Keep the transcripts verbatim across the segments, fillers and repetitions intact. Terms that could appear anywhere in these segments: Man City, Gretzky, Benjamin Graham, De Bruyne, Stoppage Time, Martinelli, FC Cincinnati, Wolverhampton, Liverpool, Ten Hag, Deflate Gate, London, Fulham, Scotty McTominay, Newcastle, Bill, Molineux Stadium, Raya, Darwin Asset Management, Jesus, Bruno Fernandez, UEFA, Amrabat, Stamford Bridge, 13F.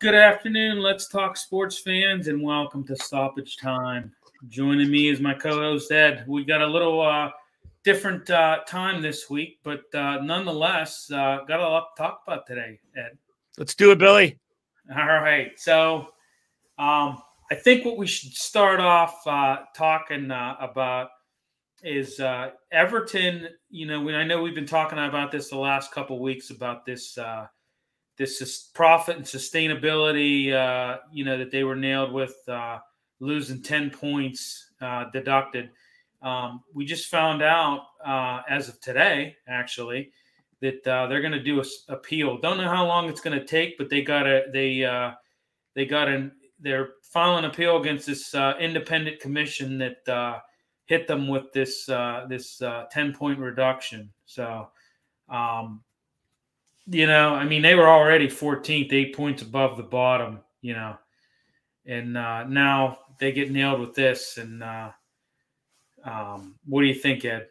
Good afternoon. Let's talk sports fans and welcome to Stoppage Time. Joining me is my co-host Ed. We got a little uh, different uh, time this week, but uh, nonetheless, uh, got a lot to talk about today, Ed. Let's do it, Billy. All right. So um, I think what we should start off uh, talking uh, about is uh, Everton. You know, we, I know we've been talking about this the last couple of weeks about this uh, this profit and sustainability, uh, you know, that they were nailed with uh, losing ten points uh, deducted. Um, we just found out uh, as of today, actually, that uh, they're going to do an appeal. Don't know how long it's going to take, but they got a they uh, they got an they're filing an appeal against this uh, independent commission that uh, hit them with this uh, this uh, ten point reduction. So, um, you know, I mean, they were already fourteenth, eight points above the bottom, you know, and uh, now they get nailed with this. And uh, um, what do you think, Ed?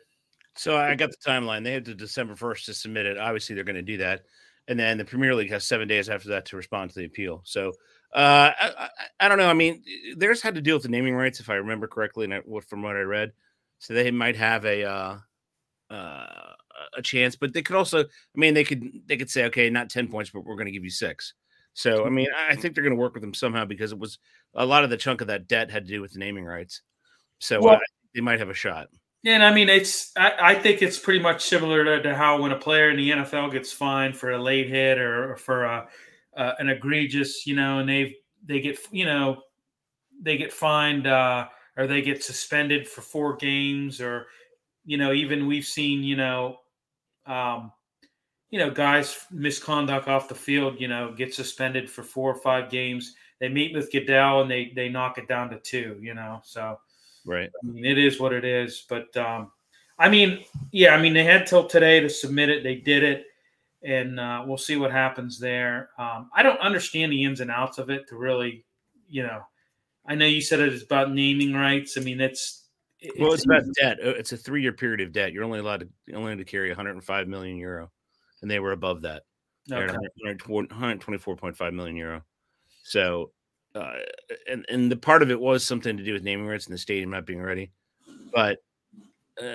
So I got the timeline. They have to December first to submit it. Obviously, they're going to do that. And then the Premier League has seven days after that to respond to the appeal. So uh, I, I, I don't know. I mean, theirs had to deal with the naming rights, if I remember correctly, and I, from what I read. So they might have a uh, uh, a chance. But they could also, I mean, they could they could say, okay, not ten points, but we're going to give you six. So, I mean, I think they're going to work with them somehow because it was a lot of the chunk of that debt had to do with the naming rights. So well, uh, they might have a shot. Yeah, and I mean, it's. I, I think it's pretty much similar to, to how when a player in the N F L gets fined for a late hit or, or for a, uh, an egregious, you know, and they they get, you know, they get fined uh, or they get suspended for four games or, you know, even we've seen, you know, um, you know, guys misconduct off the field, you know, get suspended for four or five games. They meet with Goodell and they they knock it down to two, you know, so. Right. I mean, it is what it is. But, um, I mean, yeah, I mean, they had till today to submit it. They did it. And uh, we'll see what happens there. Um, I don't understand the ins and outs of it to really, you know, I know you said it is about naming rights. I mean, it's. it's well, it's about debt. It's a three year period of debt. You're only allowed to you're only allowed to carry one hundred five million euro. And they were above that. Okay. one hundred twenty-four point five million euro. So. Uh, and, and the part of it was something to do with naming rights and the stadium not being ready, but uh,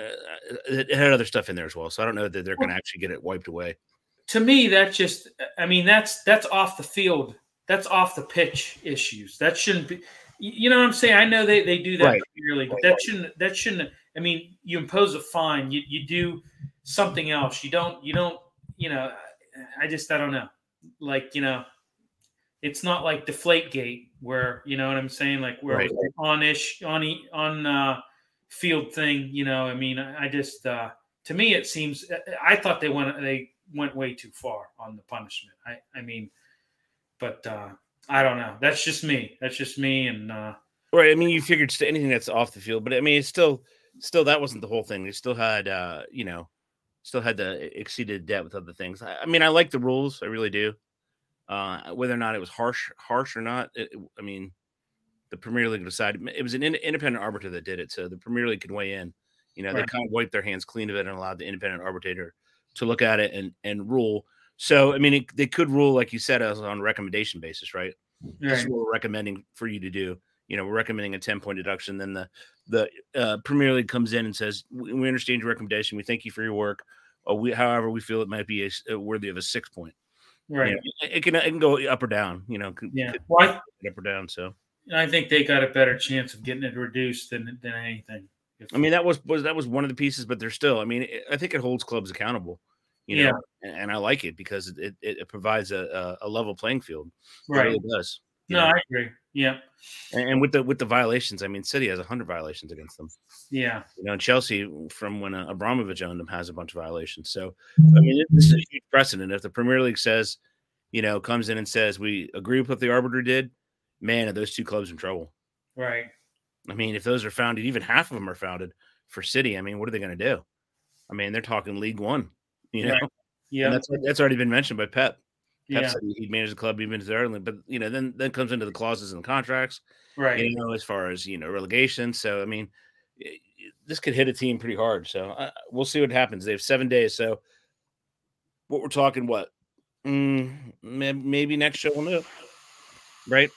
it had other stuff in there as well. So I don't know that they're going to actually get it wiped away. To me, that's just, I mean, that's, that's off the field. That's off the pitch issues. That shouldn't be, you know what I'm saying? I know they, they do that clearly, right. but that shouldn't, that shouldn't, I mean, you impose a fine, you, you do something else. You don't, you don't, you know, I just, I don't know. Like, you know, it's not like Deflate Gate where, you know what I'm saying? Like we're right. on ish on, on uh field thing, you know, I mean, I, I just, uh, to me, it seems, I thought they went, they went way too far on the punishment. I, I mean, but uh, I don't know. That's just me. That's just me. And uh, right. I mean, you figured anything that's off the field, but I mean, it's still, still, that wasn't the whole thing. They still had, uh, you know, still had the exceeded debt with other things. I, I mean, I like the rules. I really do. Uh, whether or not it was harsh, harsh or not, it, I mean, the Premier League decided it was an in, independent arbiter that did it, so the Premier League could weigh in. You know, right. They kind of wiped their hands clean of it and allowed the independent arbitrator to look at it and, and rule. So, I mean, it, they could rule, like you said, as on a recommendation basis, right? right? This is what we're recommending for you to do. You know, we're recommending a ten point deduction. Then the the uh, Premier League comes in and says, "We, we understand your recommendation. We thank you for your work. Uh, we, however, we feel it might be a, a worthy of a six point." Right, you know, it can it can go up or down, you know. Could, yeah, could well, I, up or down. So, I think they got a better chance of getting it reduced than than anything. I mean, that was, was that was one of the pieces, but there's still. I mean, it, I think it holds clubs accountable, you yeah. know, and, and I like it because it it, it provides a, a a level playing field. Right, it really does. No, know? I agree. Yeah, and, and with the with the violations, I mean, City has a hundred violations against them. Yeah, you know, and Chelsea from when uh, Abramovich owned them has a bunch of violations. So, I mean, this is a huge precedent. If the Premier League says, you know, comes in and says we agree with what the arbiter did, man, are those two clubs in trouble? Right. I mean, if those are founded, even half of them are founded for City. I mean, what are they going to do? I mean, they're talking League One. You know, right. yeah, and that's that's already been mentioned by Pep. Yeah. He'd manage the club even as early, but you know, then then comes into the clauses and the contracts, right? You know, as far as you know, relegation. So I mean, it, this could hit a team pretty hard. So uh, we'll see what happens. They have seven days. So what we're talking, what mm, maybe next show we'll know. right?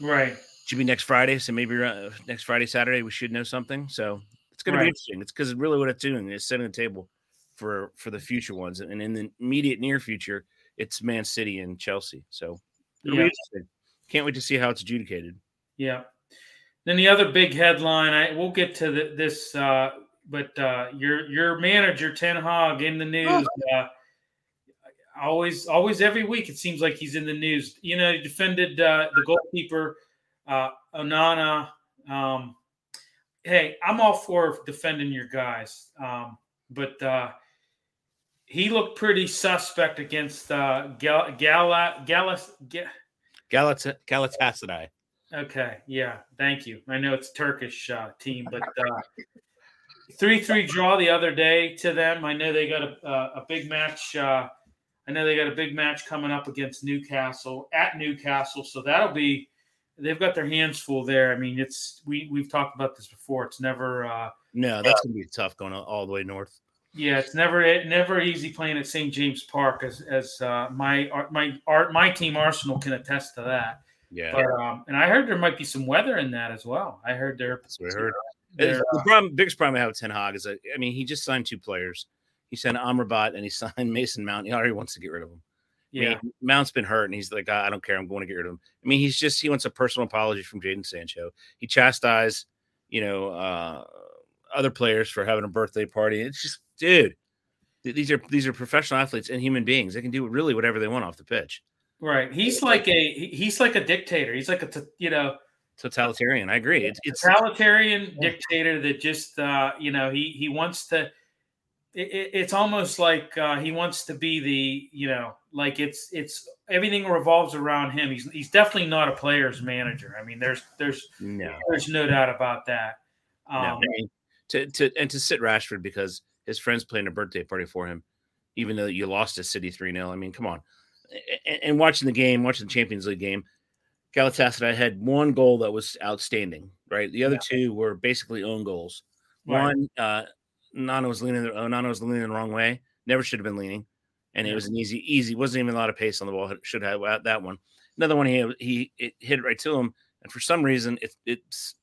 Right. Should be next Friday, so maybe uh, next Friday, Saturday, we should know something. So it's going right. to be interesting. It's because really what it's doing is setting the table for for the future ones, and in the immediate near future, it's Man City and Chelsea. So it'll yeah. be interesting. Can't wait to see how it's adjudicated. Yeah. Then the other big headline, I we'll get to the, this, uh, but uh, your your manager Ten Hag in the news. Oh. Uh, always, always, every week it seems like he's in the news. You know, he defended uh, the goalkeeper uh, Onana. Um, hey, I'm all for defending your guys, um, but uh, he looked pretty suspect against uh, Gal Gala Galas. Gal- Galata- Galatasaray. Okay, yeah, thank you. I know it's Turkish uh, team, but three three draw the other day to them. I know they got a, a, a big match. Uh, I know they got a big match coming up against Newcastle at Newcastle, so that'll be. They've got their hands full there. I mean, it's we we've talked about this before. It's never. Uh, no, that's uh, gonna be tough going all the way north. Yeah, it's never it never easy playing at Saint James' Park, as as uh, my my art my team Arsenal can attest to that. Yeah, but, um, and I heard there might be some weather in that as well. I heard there. That's what I heard. Their, the problem, biggest problem I have with Ten Hag is that, I mean, he just signed two players. He signed Amrabat and he signed Mason Mount. He already wants to get rid of him. Yeah, I mean, Mount's been hurt and he's like, I don't care. I'm going to get rid of him. I mean, he's just he wants a personal apology from Jadon Sancho. He chastised, you know, uh, other players for having a birthday party. It's just, dude, th- these are these are professional athletes and human beings. They can do really whatever they want off the pitch. Right, he's like a he's like a dictator. He's like a you know totalitarian. I agree. It's, it's totalitarian yeah. dictator that just uh, you know he he wants to. It, it's almost like uh, he wants to be the you know like it's it's everything revolves around him. He's he's definitely not a player's manager. I mean, there's there's no. there's no doubt about that. Um, no, I mean, to to and to sit Rashford because his friend's playing a birthday party for him, even though you lost to City three nil. I mean, come on. And watching the game, watching the Champions League game, Galatasaray had one goal that was outstanding, right? The other yeah. two were basically own goals. Right. One, uh, Nana was leaning, Onana was leaning the wrong way. Never should have been leaning. And yeah. it was an easy, easy. Wasn't even a lot of pace on the ball. Should have had that one. Another one, he he it hit right to him. And for some reason, it it's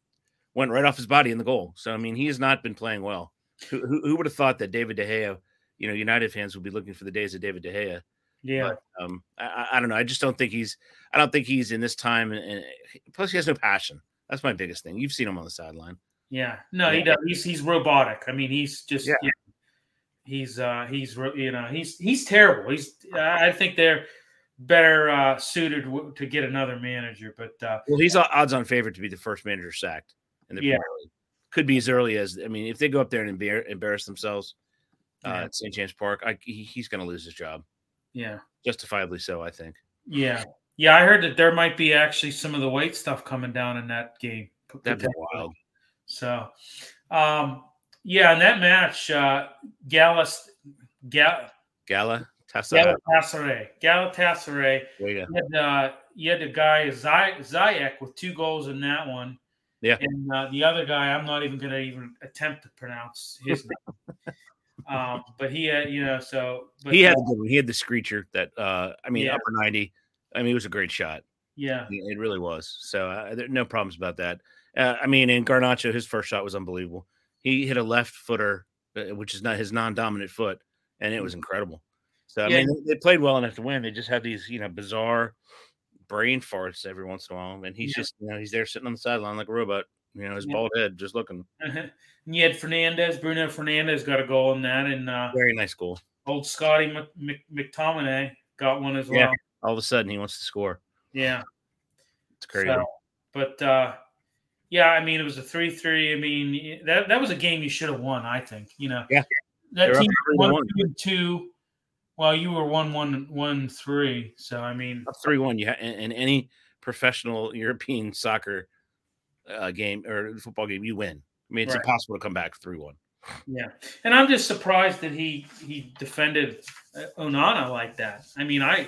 went right off his body in the goal. So, I mean, he has not been playing well. Who, who, who would have thought that David De Gea, you know, United fans would be looking for the days of David De Gea. Yeah, but, um, I, I don't know. I just don't think he's. I don't think he's in this time. And, and plus, he has no passion. That's my biggest thing. You've seen him on the sideline. Yeah, no, yeah. he does. He's he's robotic. I mean, he's just. Yeah. You know, he's uh, he's you know he's he's terrible. He's I think they're better uh, suited w- to get another manager. But uh, well, he's odds-on favorite to be the first manager sacked in the yeah. Premier League. Could be as early as I mean, if they go up there and embar- embarrass themselves uh, yeah. at Saint James' Park, I, he, he's going to lose his job. Yeah. Justifiably so, I think. Yeah. Yeah, I heard that there might be actually some of the white stuff coming down in that game. That'd be wild. So, um, yeah, in that match, uh, Galas, Gal- Galatasaray. Galatasaray. Galatasaray. You had, uh, you had the guy, Ziyech, with two goals in that one. Yeah. And uh, the other guy, I'm not even going to even attempt to pronounce his name. Um, but he had, you know, so but, he had uh, he had the screecher that uh, I mean, yeah. upper ninety. I mean, it was a great shot. Yeah, it really was. So uh, there no problems about that. Uh, I mean, and Garnacho, his first shot was unbelievable. He hit a left footer, which is not his non-dominant foot, and it was incredible. So I yeah. mean, they played well enough to win. They just had these, you know, bizarre brain farts every once in a while, and he's yeah. just, you know, he's there sitting on the sideline like a robot. You know, his yeah. bald head just looking. Uh-huh. And you had Fernandez. Bruno Fernandez got a goal in that. And uh, very nice goal. Old Scotty McTominay got one as yeah. well. All of a sudden, he wants to score. Yeah. It's crazy. So, but, uh, yeah, I mean, it was a three three. I mean, that that was a game you should have won, I think. You know, yeah. that They're team was one two two. Well, you were one one one three. So, I mean. three one. You ha- in any professional European soccer Uh, game or football game, you win. I mean, it's right. impossible to come back three one. Yeah, and I'm just surprised that he he defended Onana like that. I mean, I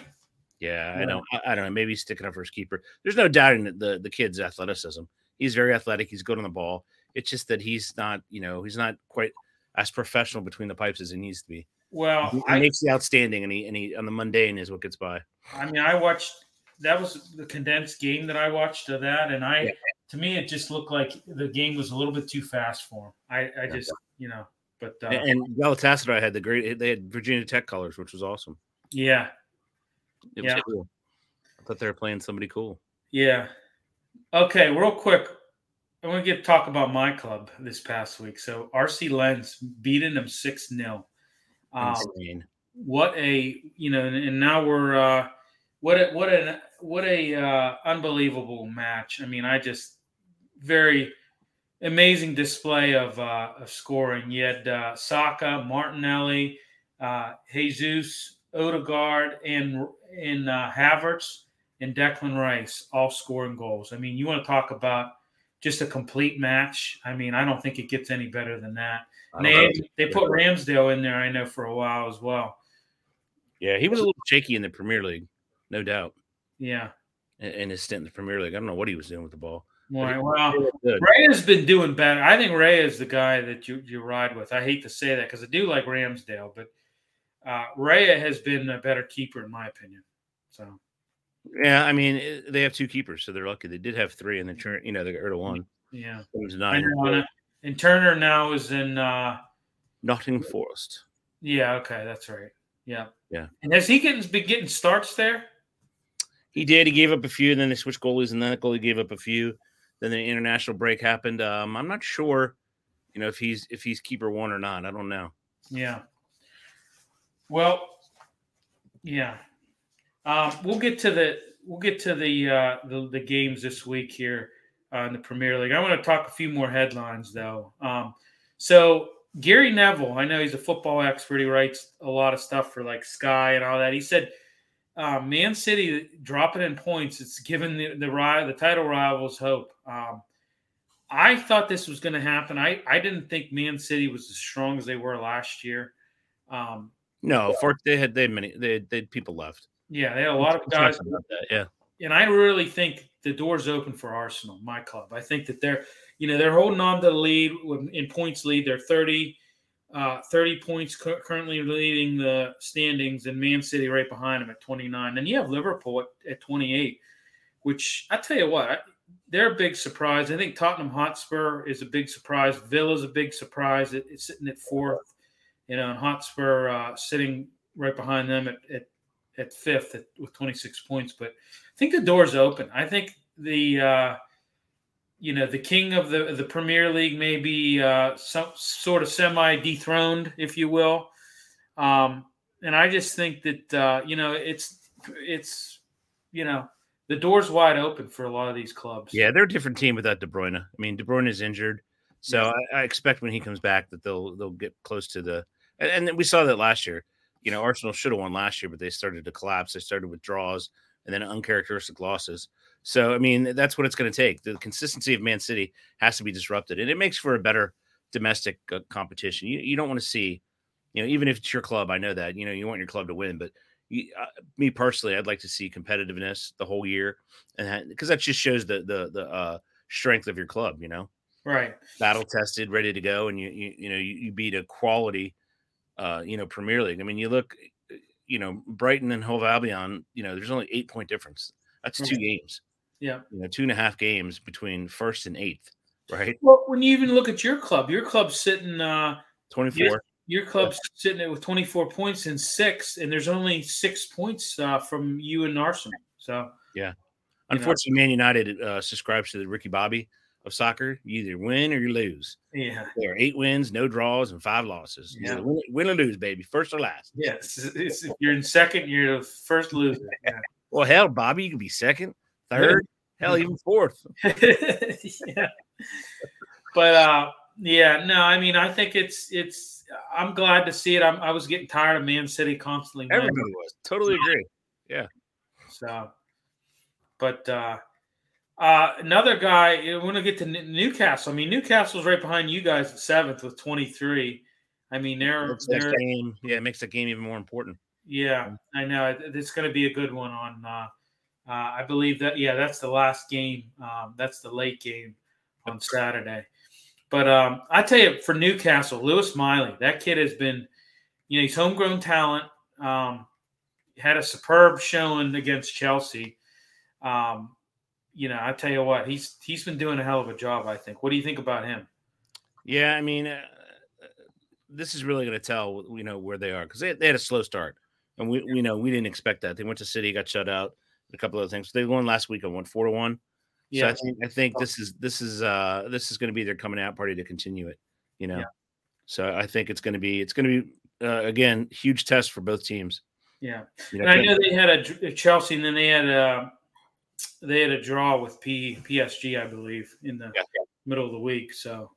yeah, I don't, I don't know. Maybe he's sticking up for his keeper. There's no doubting the the kid's athleticism. He's very athletic. He's good on the ball. It's just that he's not, you know, he's not quite as professional between the pipes as he needs to be. Well, he, he I, makes the outstanding, and he and he on the mundane is what gets by. I mean, I watched that was the condensed game that I watched of that. And I, yeah. to me, it just looked like the game was a little bit too fast for him. I, I just, you know, but. Uh, and, and Galatasaray had the great, they had Virginia Tech colors, which was awesome. Yeah. It was yeah. cool. I thought they were playing somebody cool. Yeah. Okay. Real quick. I want to get talk about my club this past week. So R C Lens beating them six nil. Um, Insane. What a, you know, and now we're, uh, what a, what an, what a uh, unbelievable match. I mean, I just very amazing display of, uh, of scoring. You had uh, Saka, Martinelli, uh, Jesus, Odegaard, and, and uh, Havertz and Declan Rice all scoring goals. I mean, you want to talk about just a complete match. I mean, I don't think it gets any better than that. And they, they put Ramsdale in there, I know, for a while as well. Yeah, he was a little shaky in the Premier League, no doubt. Yeah. And his stint in the Premier League. I don't know what he was doing with the ball. Right. Well, Raya's been doing better. I think Raya is the guy that you, you ride with. I hate to say that because I do like Ramsdale, but uh, Raya has been a better keeper in my opinion. So. Yeah, I mean, they have two keepers, so they're lucky. They did have three, and then, you know, they got rid of one. Yeah. It was nine. And Turner now is in uh, – Nottingham Forest. Yeah, okay, that's right. Yeah. Yeah. And has he getting, been getting starts there? He did. He gave up a few, and then they switched goalies, and then the goalie gave up a few. Then the international break happened. Um, I'm not sure, you know, if he's if he's keeper one or not. I don't know. Yeah. Well, yeah. Um, we'll get to the we'll get to the uh, the, the games this week here uh, in the Premier League. I want to talk a few more headlines though. Um, so Gary Neville, I know he's a football expert. He writes a lot of stuff for like Sky and all that. He said, uh, "Man City dropping in points. It's given the the, the title rivals hope." Um, I thought this was going to happen. I I didn't think Man City was as strong as they were last year. Um, no, for, they had they had many they had, they had people left. Yeah, they had a lot of guys. About that, yeah, and I really think the door's open for Arsenal, my club. I think that they're, you know, they're holding on to the lead in points lead. They're thirty, uh, thirty points currently leading the standings, and Man City right behind them at twenty-nine. And you have Liverpool at, at twenty-eight, which I tell you what, they're a big surprise. I think Tottenham Hotspur is a big surprise. Villa's a big surprise. It, it's sitting at fourth, you know, and Hotspur uh, sitting right behind them at. at At fifth at, with twenty-six points, but I think the door's open. I think the uh, you know the king of the the Premier League may be uh, some sort of semi dethroned, if you will. Um, and I just think that uh, you know it's it's you know the door's wide open for a lot of these clubs. Yeah, they're a different team without De Bruyne. I mean, De Bruyne is injured, so I, I expect when he comes back that they'll they'll get close to the. And, and we saw that last year. You know, Arsenal should have won last year, but they started to collapse. They started with draws and then uncharacteristic losses. So, I mean, that's what it's going to take. The consistency of Man City has to be disrupted, and it makes for a better domestic uh, competition. You you don't want to see, you know, even if it's your club, I know that, you know, you want your club to win. But you, uh, me personally, I'd like to see competitiveness the whole year, and because that just shows the the the uh, strength of your club, you know. Right. Battle tested, ready to go, and you you, you know you, you beat a quality. Uh, you know, Premier League. I mean, you look, you know, Brighton and Hove Albion, you know, there's only eight point difference. That's two yeah. games. Yeah. You know, two and a half games between first and eighth, right? Well, when you even look at your club, your club's sitting uh, twenty-four. Your, your club's yeah. sitting with twenty-four points and six, and there's only six points uh, from you and Arsenal. So, yeah. Unfortunately, know. Man United uh, subscribes to the Ricky Bobby of soccer. You either win or you lose. Yeah, there are eight wins, no draws, and five losses. Yeah. Win, win or lose, baby, first or last. Yes, yeah, if you're in second, you're the first loser. Yeah. Well, hell, Bobby, you can be second, third, yeah. hell, even fourth. yeah, but uh, yeah, no, I mean, I think it's it's. I'm glad to see it. I'm, I was getting tired of Man City constantly. Winning. Everybody was totally agree. Yeah. So, but. uh Uh, another guy, I want to get to Newcastle. I mean, Newcastle's right behind you guys at seventh with twenty-three. I mean, they're, makes they're that game, yeah, it makes the game even more important. Yeah, I know. It's going to be a good one on, uh, uh, I believe that, yeah, that's the last game. Um, that's the late game on Saturday. But um, I tell you, for Newcastle, Lewis Miley, that kid has been, you know, he's homegrown talent, um, had a superb showing against Chelsea. um, you know, I tell you what, he's he's been doing a hell of a job, I think. What do you think about him? Yeah, I mean, uh, this is really going to tell, you know, where they are, because they, they had a slow start, and we you know we didn't expect that. They went to City, got shut out, a couple other things. They won last week and won four to one. Yeah, so I think I think this is this is uh, this is going to be their coming out party to continue it. You know, yeah. So I think it's going to be it's going to be uh, again huge test for both teams. Yeah, you know, and I know they had a, a Chelsea, and then they had a they had a draw with P, PSG, I believe, in the yeah. middle of the week. So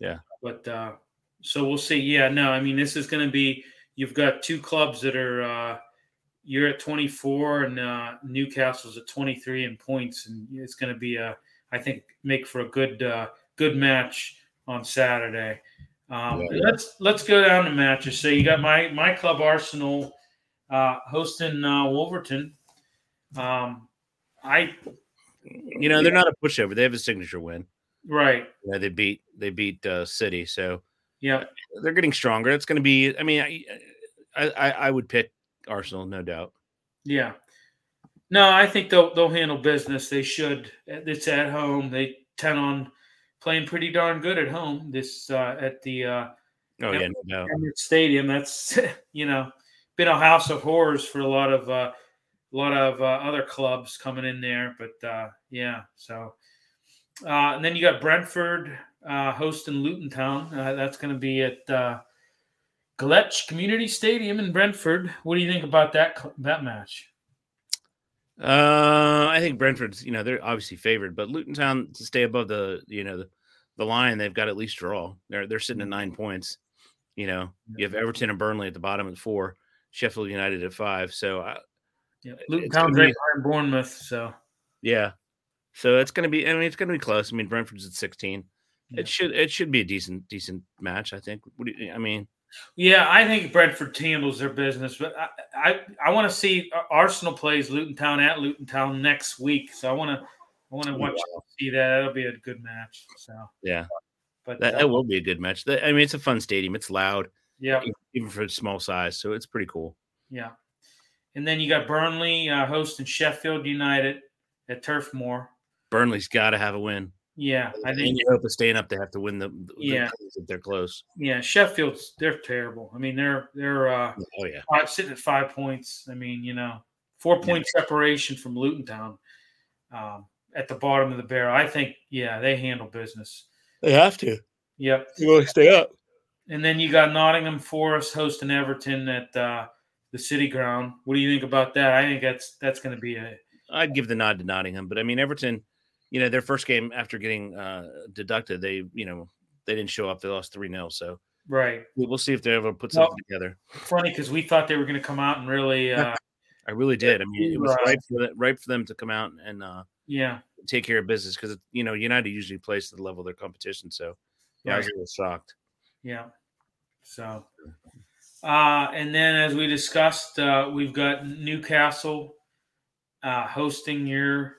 yeah, but uh, so we'll see. Yeah, no, I mean this is going to be you've got two clubs that are uh, you're at twenty-four and uh, Newcastle's at twenty-three in points, and it's going to be a I think make for a good uh, good match on Saturday. Um, yeah, yeah. Let's let's go down to matches. So you got my my club Arsenal. Uh, hosting uh, Wolverhampton, um, I, you know, they're not a pushover. They have a signature win, right? Yeah, they beat they beat uh, City, so yeah, they're getting stronger. It's going to be. I mean, I, I I would pick Arsenal, no doubt. Yeah, no, I think they'll they'll handle business. They should. It's at home. They ten on playing pretty darn good at home. This uh, at the uh, oh yeah, no, no. Stadium. That's you know. Been a house of horrors for a lot of uh, a lot of uh, other clubs coming in there, but uh, yeah. So, uh, and then you got Brentford uh, hosting Luton Town. Uh, that's going to be at uh, Goodell Community Stadium in Brentford. What do you think about that that match? Uh, I think Brentford's, you know, they're obviously favored, but Luton Town to stay above the you know the, the line, they've got at least draw. They're they're sitting at nine points. You know, you have Everton and Burnley at the bottom at four. Sheffield United at five, so I, yeah, Luton Town's right behind Bournemouth, so yeah, so it's going to be. I mean, it's going to be close. I mean, Brentford's at sixteen. Yeah. It should it should be a decent decent match, I think. What do you, I mean, yeah, I think Brentford handles their business, but I I, I want to see Arsenal plays Luton Town at Luton Town next week, so I want to I want to watch wow. see that. That'll be a good match. So yeah, but that, that will be a good match. I mean, it's a fun stadium. It's loud. Yeah, even for a small size, so it's pretty cool. Yeah, and then you got Burnley uh, hosting Sheffield United at Turf Moor. Burnley's got to have a win. Yeah, I and think you hope it's staying up. They have to win the, the yeah if they're close. Yeah, Sheffield's they're terrible. I mean, they're they're uh, oh yeah five, sitting at five points. I mean, you know, four point yeah. separation from Luton Town um, at the bottom of the barrel. I think yeah, they handle business. They have to. Yep, they want to stay up. And then you got Nottingham Forest hosting Everton at uh, the City Ground. What do you think about that? I think that's that's going to be a. I'd give the nod to Nottingham, but I mean Everton, you know, their first game after getting uh, deducted, they you know they didn't show up. They lost three nil. So right, we'll see if they're able to put something well, together. Funny because we thought they were going to come out and really. Uh, I really did. I mean, it was right for the, right for them to come out and uh, yeah take care of business because you know United usually plays to the level of their competition. So yeah, right. I was really shocked. Yeah. So, uh, and then as we discussed, uh, we've got Newcastle uh, hosting your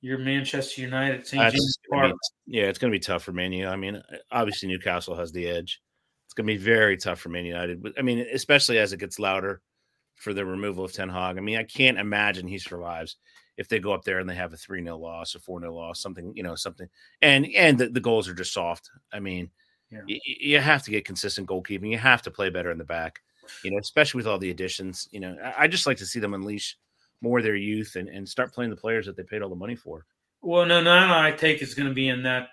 your Manchester United Saint James' Park. Yeah, it's going to be tough for Man United. I mean, obviously Newcastle has the edge. It's going to be very tough for Man United. I mean, especially as it gets louder for the removal of Ten Hag. I mean, I can't imagine he survives if they go up there and they have a three nil loss, a four nil loss, something, you know, something. And and the, the goals are just soft. I mean, yeah. You have to get consistent goalkeeping. You have to play better in the back, you know, especially with all the additions. You know, I just like to see them unleash more of their youth and, and start playing the players that they paid all the money for. Well, no, no, no I take it's going to be in that.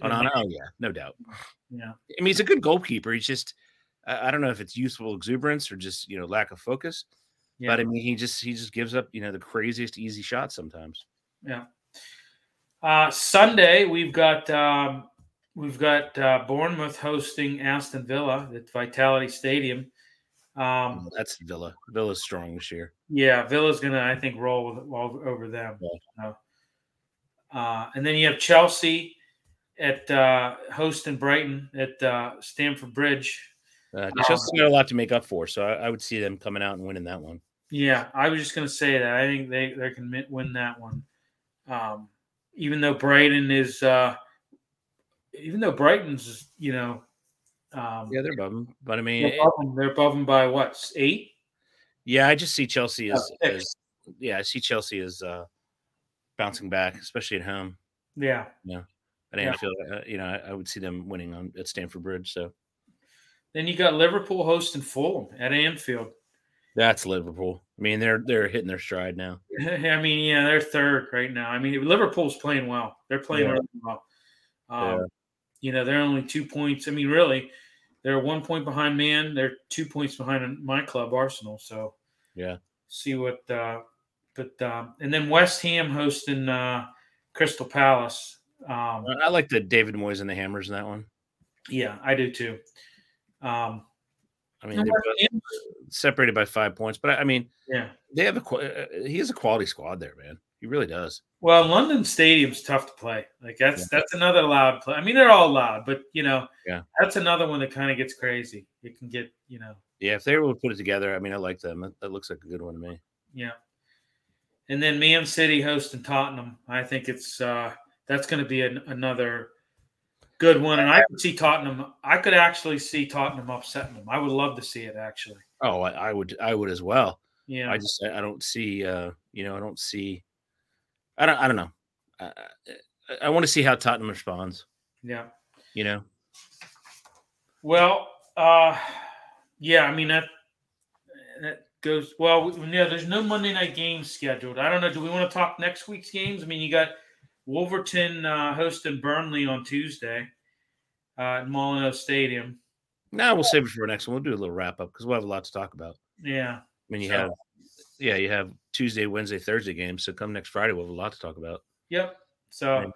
Oh, no, no, oh, yeah, no doubt. Yeah, I mean, he's a good goalkeeper. He's just, I don't know if it's youthful exuberance or just you know lack of focus, yeah. but I mean, he just he just gives up you know the craziest easy shots sometimes. Yeah. Uh, Sunday we've got. Um, We've got uh, Bournemouth hosting Aston Villa at Vitality Stadium. Um, oh, that's Villa. Villa's strong this year. Yeah, Villa's going to, I think, roll with, all over them. Yeah. So. Uh, and then you have Chelsea at uh, hosting Brighton at uh, Stamford Bridge. Uh, Chelsea's got a lot to make up for, so I, I would see them coming out and winning that one. Yeah, I was just going to say that. I think they, they can win that one. Um, even though Brighton is uh, – Even though Brighton's, you know, um, yeah, they're above them, but I mean, they're above them, they're above them by what eight? Yeah, I just see Chelsea as, oh, as yeah, I see Chelsea as uh, bouncing back, especially at home. Yeah. Yeah. At Anfield, yeah. you know, I, I would see them winning on at Stamford Bridge. So then you got Liverpool hosting Fulham at Anfield. That's Liverpool. I mean, they're they're hitting their stride now. I mean, yeah, they're third right now. I mean, Liverpool's playing well. They're playing yeah. really well. Um, yeah. You know, they're only two points. I mean, really, they're one point behind Man. They're two points behind my club, Arsenal. So yeah, see what. Uh, but um, and then West Ham hosting uh, Crystal Palace. Um, I like the David Moyes and the Hammers in that one. Yeah, I do too. Um, I mean, they're both separated by five points, but I mean, yeah, they have a he has a quality squad there, man. He really does. Well, London Stadium's tough to play. Like that's yeah. that's another loud play. I mean, they're all loud, but you know, yeah, that's another one that kind of gets crazy. It can get, you know. Yeah, if they were to put it together, I mean, I like them. That looks like a good one to me. Yeah, and then Man City hosting Tottenham. I think it's uh, that's going to be an, another. Good one, and I could see Tottenham. I could actually see Tottenham upsetting them. I would love to see it, actually. Oh, I, I would, I would as well. Yeah, I just, I don't see, uh, you know, I don't see, I don't, I don't know. I, I, I want to see how Tottenham responds. Yeah, you know. Well, uh, yeah, I mean that that goes well. Yeah, there's no Monday night games scheduled. I don't know. Do we want to talk next week's games? I mean, you got. Wolverhampton uh, hosting Burnley on Tuesday uh, at Molineux Stadium. No, we'll save it for the next one. We'll do a little wrap-up because we'll have a lot to talk about. Yeah. I mean, you so, have yeah, you have Tuesday, Wednesday, Thursday games, so come next Friday, we'll have a lot to talk about. Yep. So and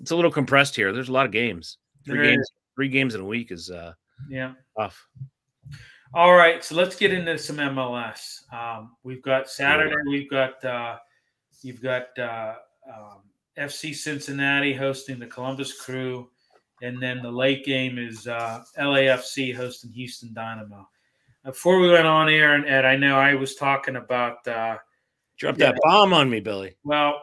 it's a little compressed here. There's a lot of games. Three, games, three games in a week is uh, yeah. tough. All right, so let's get into some M L S. Um, we've got Saturday. Yeah. We've got uh, – you've got uh, – um, F C Cincinnati hosting the Columbus Crew, and then the late game is uh, L A F C hosting Houston Dynamo. Before we went on air, and Ed, I know I was talking about uh, drop that know, bomb on me, Billy. Well,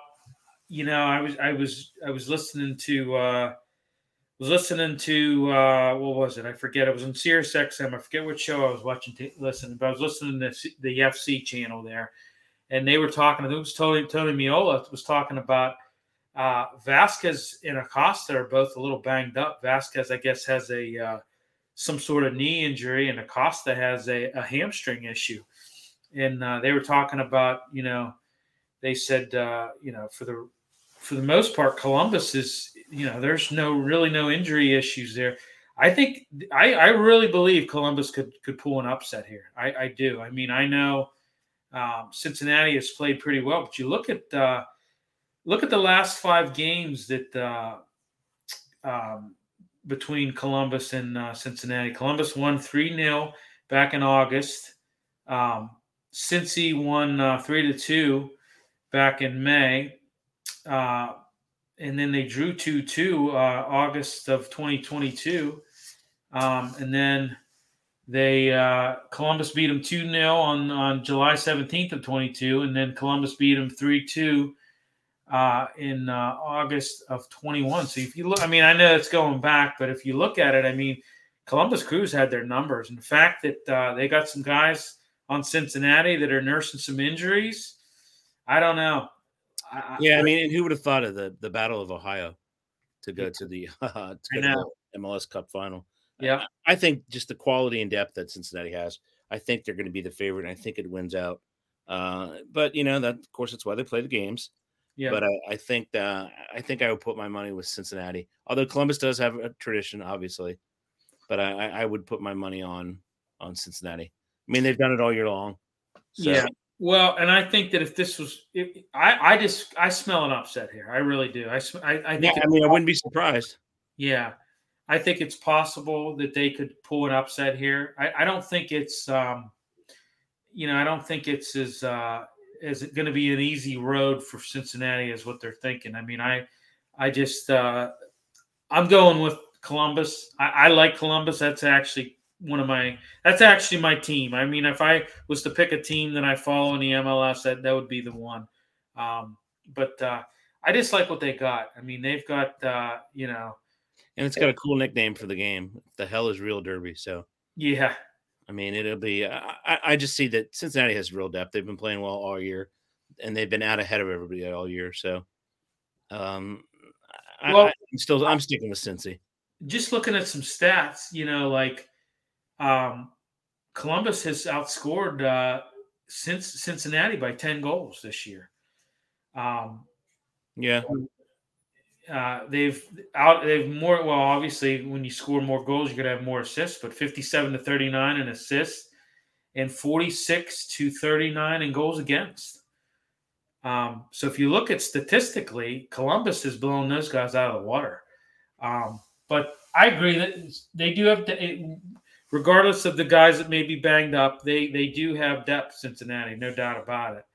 you know, I was, I was, I was listening to, uh, was listening to uh, what was it? I forget. It was on Sirius X M. I forget what show I was watching, t- listening, but I was listening to the, the F C channel there, and they were talking. I think it was Tony Tony Meola was talking about. Uh, Vasquez and Acosta are both a little banged up. Vasquez, I guess, has a uh, some sort of knee injury, and Acosta has a, a hamstring issue. And uh, they were talking about, you know, they said, uh, you know, for the for the most part, Columbus is, you know, there's no really no injury issues there. I think I, I really believe Columbus could could pull an upset here. I, I do. I mean, I know um, Cincinnati has played pretty well, but you look at. Uh, Look at the last five games that uh, um, between Columbus and uh, Cincinnati. Columbus won three nil back in August. Um, Cincy won uh, three to two back in May. Uh, and then they drew two two uh, August of twenty twenty-two. Um, and then they uh, Columbus beat them two nil on, on July seventeenth of twenty-two. And then Columbus beat them three two. Uh, in uh, August of twenty-one. So if you look, I mean, I know it's going back, but if you look at it, I mean, Columbus Crew's had their numbers. And the fact that uh, they got some guys on Cincinnati that are nursing some injuries, I don't know. I, yeah, I mean, and who would have thought of the, the Battle of Ohio to go yeah. to the uh, to go to the M L S Cup final? Yeah. I, I think just the quality and depth that Cincinnati has, I think they're going to be the favorite, and I think it wins out. Uh, but, you know, that of course, that's why they play the games. Yeah. But I, I think uh, I think I would put my money with Cincinnati, although Columbus does have a tradition, obviously. But I, I would put my money on on Cincinnati. I mean, they've done it all year long. So. Yeah. Well, and I think that if this was – I I just I smell an upset here. I really do. I, I, I think yeah, I mean, I wouldn't be surprised. Yeah. I think it's possible that they could pull an upset here. I, I don't think it's um, – you know, I don't think it's as uh, – is it going to be an easy road for Cincinnati is what they're thinking. I mean, I, I just, uh, I'm going with Columbus. I, I like Columbus. That's actually one of my, that's actually my team. I mean, if I was to pick a team that I follow in the M L S, that, that would be the one. Um, but, uh, I just like what they got. I mean, they've got, uh, you know, and it's got a cool nickname for the game. The hell is real derby. So yeah. I mean, it'll be I, – I just see that Cincinnati has real depth. They've been playing well all year, and they've been out ahead of everybody all year. So Um, well, I, I'm still I'm sticking with Cincy. Just looking at some stats, you know, like um, Columbus has outscored uh, since Cincinnati by ten goals this year. Um, yeah, uh, they've out they've more. Well, obviously, when you score more goals, you're gonna have more assists. But fifty-seven to thirty-nine in assists, and forty-six to thirty-nine in goals against. Um, so if you look at statistically, Columbus has blown those guys out of the water. Um, but I agree that they do have, to, regardless of the guys that may be banged up, they they do have depth. Cincinnati, no doubt about it.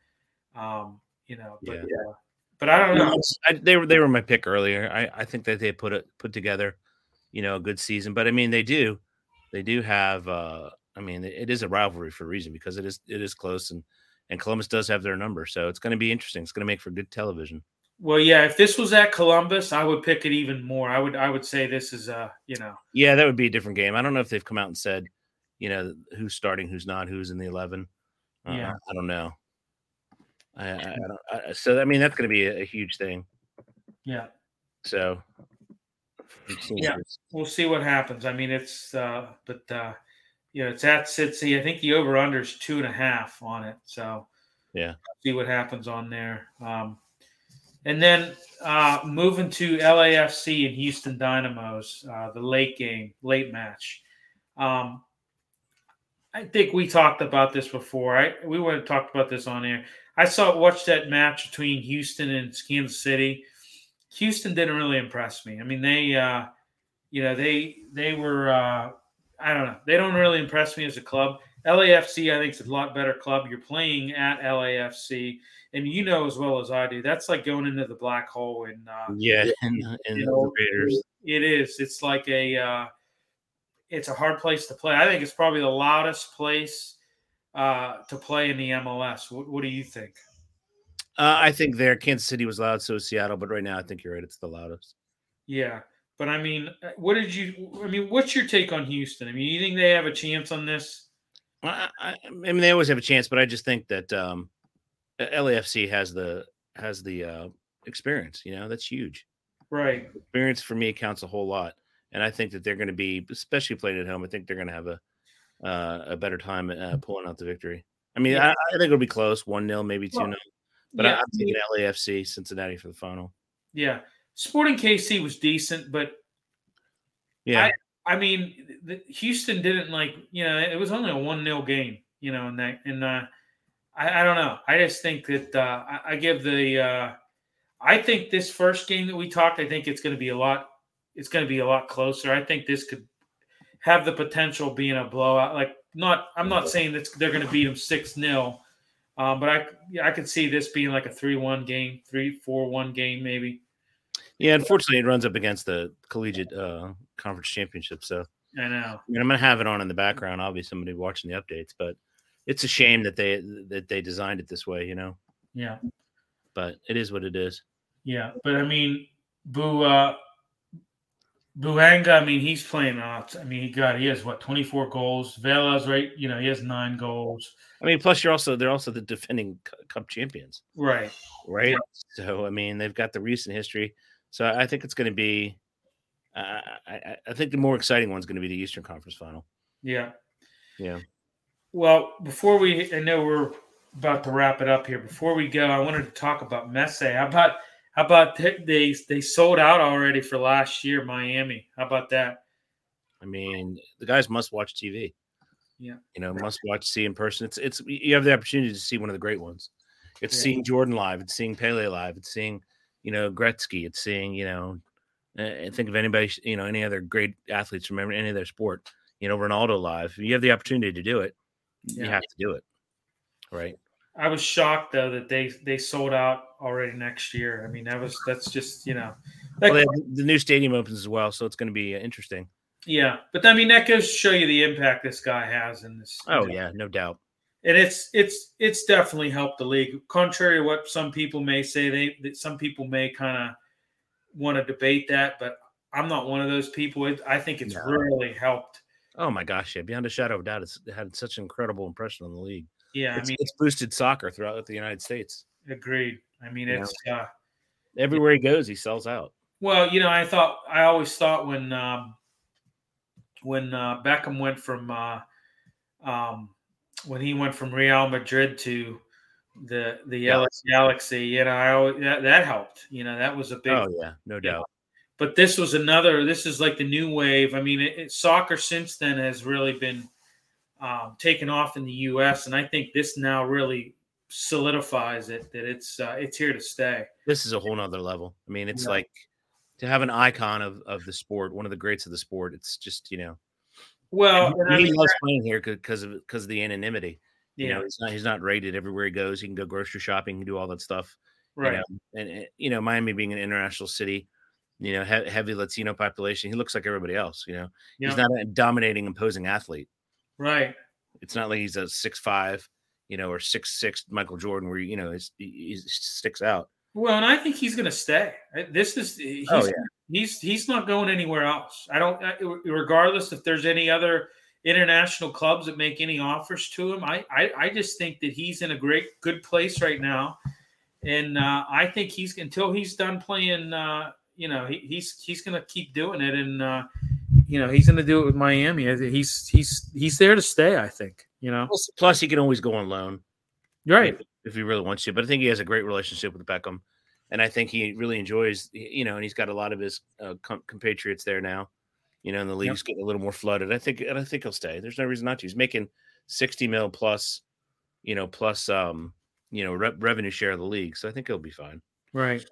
Um, you know, but yeah. uh, but I don't know. No, I, they were they were my pick earlier. I, I think that they put it put together, you know, a good season. But I mean, they do they do have. Uh, I mean, it is a rivalry for a reason because it is it is close and. And Columbus does have their number, so it's going to be interesting. It's going to make for good television. Well, yeah. If this was at Columbus, I would pick it even more. I would, I would say this is a, you know. Yeah, that would be a different game. I don't know if they've come out and said, you know, who's starting, who's not, who's in the eleven. Uh, yeah, I don't know. I, I, I don't. I, so I mean, that's going to be a, a huge thing. Yeah. So. Yeah, this. We'll see what happens. I mean, it's, uh, but. Uh, Yeah, it's at Cincy. I think the over-under is two and a half on it. So, yeah, see what happens on there. Um, and then uh, moving to L A F C and Houston Dynamos, uh, the late game, late match. Um, I think we talked about this before. I we would have talked about this on air. I saw watched that match between Houston and Kansas City. Houston didn't really impress me. I mean, they, uh, you know, they they were. Uh, I don't know. They don't really impress me as a club. L A F C, I think, is a lot better club. You're playing at L A F C, and you know as well as I do, that's like going into the black hole. And uh, yeah, and, and you know, the Raiders. It is. It's like a. Uh, it's a hard place to play. I think it's probably the loudest place uh, to play in the M L S. What, what do you think? Uh, I think there, Kansas City was loud, so was Seattle. But right now, I think you're right. It's the loudest. Yeah. But, I mean, what did you – I mean, what's your take on Houston? I mean, you think they have a chance on this? I, I, I mean, they always have a chance, but I just think that um, L A F C has the has the uh, experience. You know, that's huge. Right. Experience for me counts a whole lot, and I think that they're going to be – especially playing at home, I think they're going to have a uh, a better time at, uh, pulling out the victory. I mean, yeah. I, I think it'll be close, one nil, maybe two nil. Well, but yeah. I'm thinking L A F C, Cincinnati for the final. Yeah. Sporting K C was decent, but yeah, I, I mean, the, Houston didn't like, you know, it was only a one nil game, you know, and that, and uh, I, I don't know. I just think that uh, I, I give the, uh, I think this first game that we talked, I think it's going to be a lot, it's going to be a lot closer. I think this could have the potential being a blowout. Like, not, I'm not saying that they're going to beat them six nil, um, but I, I could see this being like a three one game, three four one game, maybe. Yeah, unfortunately, it runs up against the collegiate uh, conference championship. So I know. I mean, I'm going to have it on in the background. I'll be somebody watching the updates, but it's a shame that they that they designed it this way, you know. Yeah, but it is what it is. Yeah, but I mean, Boo uh, Buanga. I mean, he's playing out. I mean, God, he has what twenty-four goals. Vela's right. You know, he has nine goals. I mean, plus you're also they're also the defending cup champions. Right. Right. Right. So I mean, they've got the recent history. So I think it's going to be uh, – I, I think the more exciting one's going to be the Eastern Conference Final. Yeah. Yeah. Well, before we – I know we're about to wrap it up here. Before we go, I wanted to talk about Messi. How about how about they they sold out already for last year, Miami? How about that? I mean, the guys must watch T V. Yeah. You know, must watch, see in person. It's it's you have the opportunity to see one of the great ones. It's yeah. Seeing Jordan live. It's seeing Pele live. It's seeing – you know, Gretzky, it's seeing, you know, I think of anybody, you know, any other great athletes from any of their sport, you know, Ronaldo live. If you have the opportunity to do it, yeah. You have to do it. Right. I was shocked, though, that they, they sold out already next year. I mean, that was, that's just, you know. That, well, the new stadium opens as well, so it's going to be interesting. Yeah. But, I mean, that goes to show you the impact this guy has in this. Oh, yeah, no doubt. And it's it's it's definitely helped the league. Contrary to what some people may say, they that some people may kind of want to debate that, but I'm not one of those people. It, I think it's no. really helped. Oh my gosh, yeah! Beyond a shadow of a doubt, it's had such an incredible impression on the league. Yeah, it's, I mean, it's boosted soccer throughout the United States. Agreed. I mean, it's yeah. uh, Everywhere he goes, he sells out. Well, you know, I thought I always thought when um, when uh, Beckham went from uh, um, when he went from Real Madrid to the the Galaxy, Galaxy you know, I always, that, that helped. You know, that was a big. Oh yeah, no doubt. Know. But this was another. This is like the new wave. I mean, it, it, soccer since then has really been um, taken off in the U S, and I think this now really solidifies it that it's uh, it's here to stay. This is a whole nother level. I mean, it's yeah. like to have an icon of, of the sport, one of the greats of the sport. It's just, you know, well, and he, and he loves that, playing here because of because of the anonymity. Yeah. You know, he's not he's not rated everywhere he goes. He can go grocery shopping, he can do all that stuff. Right. You know? And you know, Miami being an international city, you know, he- heavy Latino population, he looks like everybody else. You know, yeah. he's not a dominating, imposing athlete. Right. It's not like he's a six five, you know, or six six Michael Jordan, where you know he's, he sticks out. Well, and I think he's going to stay. This is he's, oh, yeah. he's he's not going anywhere else. I don't, regardless if there's any other international clubs that make any offers to him. I I, I just think that he's in a great good place right now, and uh, I think he's until he's done playing. Uh, you know, he, he's he's going to keep doing it, and uh, you know, he's going to do it with Miami. He's he's he's there to stay, I think. You know, plus he can always go on loan, right? If, if he really wants to. But I think he has a great relationship with Beckham, and I think he really enjoys, you know, and he's got a lot of his uh, com- compatriots there now, you know, and the league's yep. getting a little more flooded. I think, and I think he'll stay. There's no reason not to. He's making sixty mil plus, you know, plus, um, you know, re- revenue share of the league. So I think he'll be fine. Right.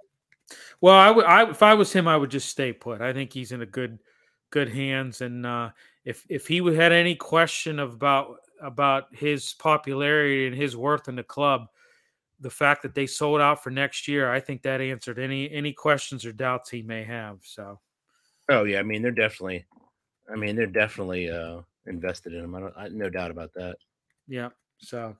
Well, I would, I, if I was him, I would just stay put. I think he's in a good, good hands. And uh, if, if he had any question about, about his popularity and his worth in the club, the fact that they sold out for next year, I think that answered any any questions or doubts he may have. So, oh yeah, I mean they're definitely, I mean they're definitely uh, invested in him. I don't, I, no doubt about that. Yeah. So,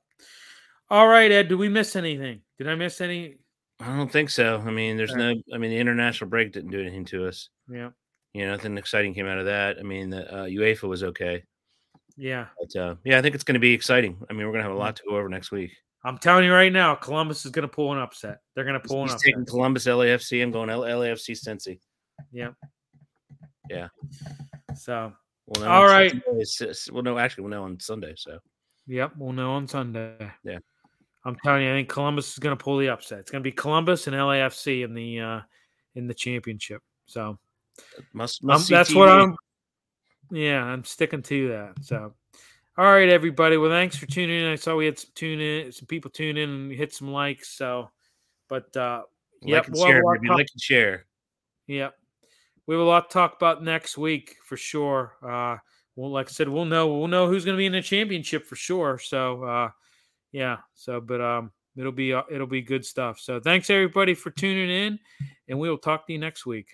all right, Ed, did we miss anything? Did I miss any? I don't think so. I mean, there's all no. Right. I mean, the international break didn't do anything to us. Yeah. You know, nothing exciting came out of that. I mean, the uh, UEFA was okay. Yeah. But, uh, yeah, I think it's going to be exciting. I mean, we're going to have a lot to go over next week. I'm telling you right now, Columbus is going to pull an upset. They're going to pull He's an upset. He's taking Columbus, L A F C. I'm going L- LAFC, Cincy. Yeah. Yeah. So, we'll know all right. Sunday. Well, no, actually, we'll know on Sunday. So. Yep, we'll know on Sunday. Yeah. I'm telling you, I think Columbus is going to pull the upset. It's going to be Columbus and L A F C in the uh, in the championship. So, must, must um, that's what I'm – yeah, I'm sticking to that. So, all right, everybody. Well, thanks for tuning in. I saw we had some tune in, some people tune in and hit some likes. So, but uh, yeah, like, we'll share, talk- like and share. Yep, we have a lot to talk about next week for sure. Uh, well, like I said, we'll know we'll know who's going to be in the championship for sure. So, uh, yeah. So, but um, it'll be uh, it'll be good stuff. So, thanks everybody for tuning in, and we will talk to you next week.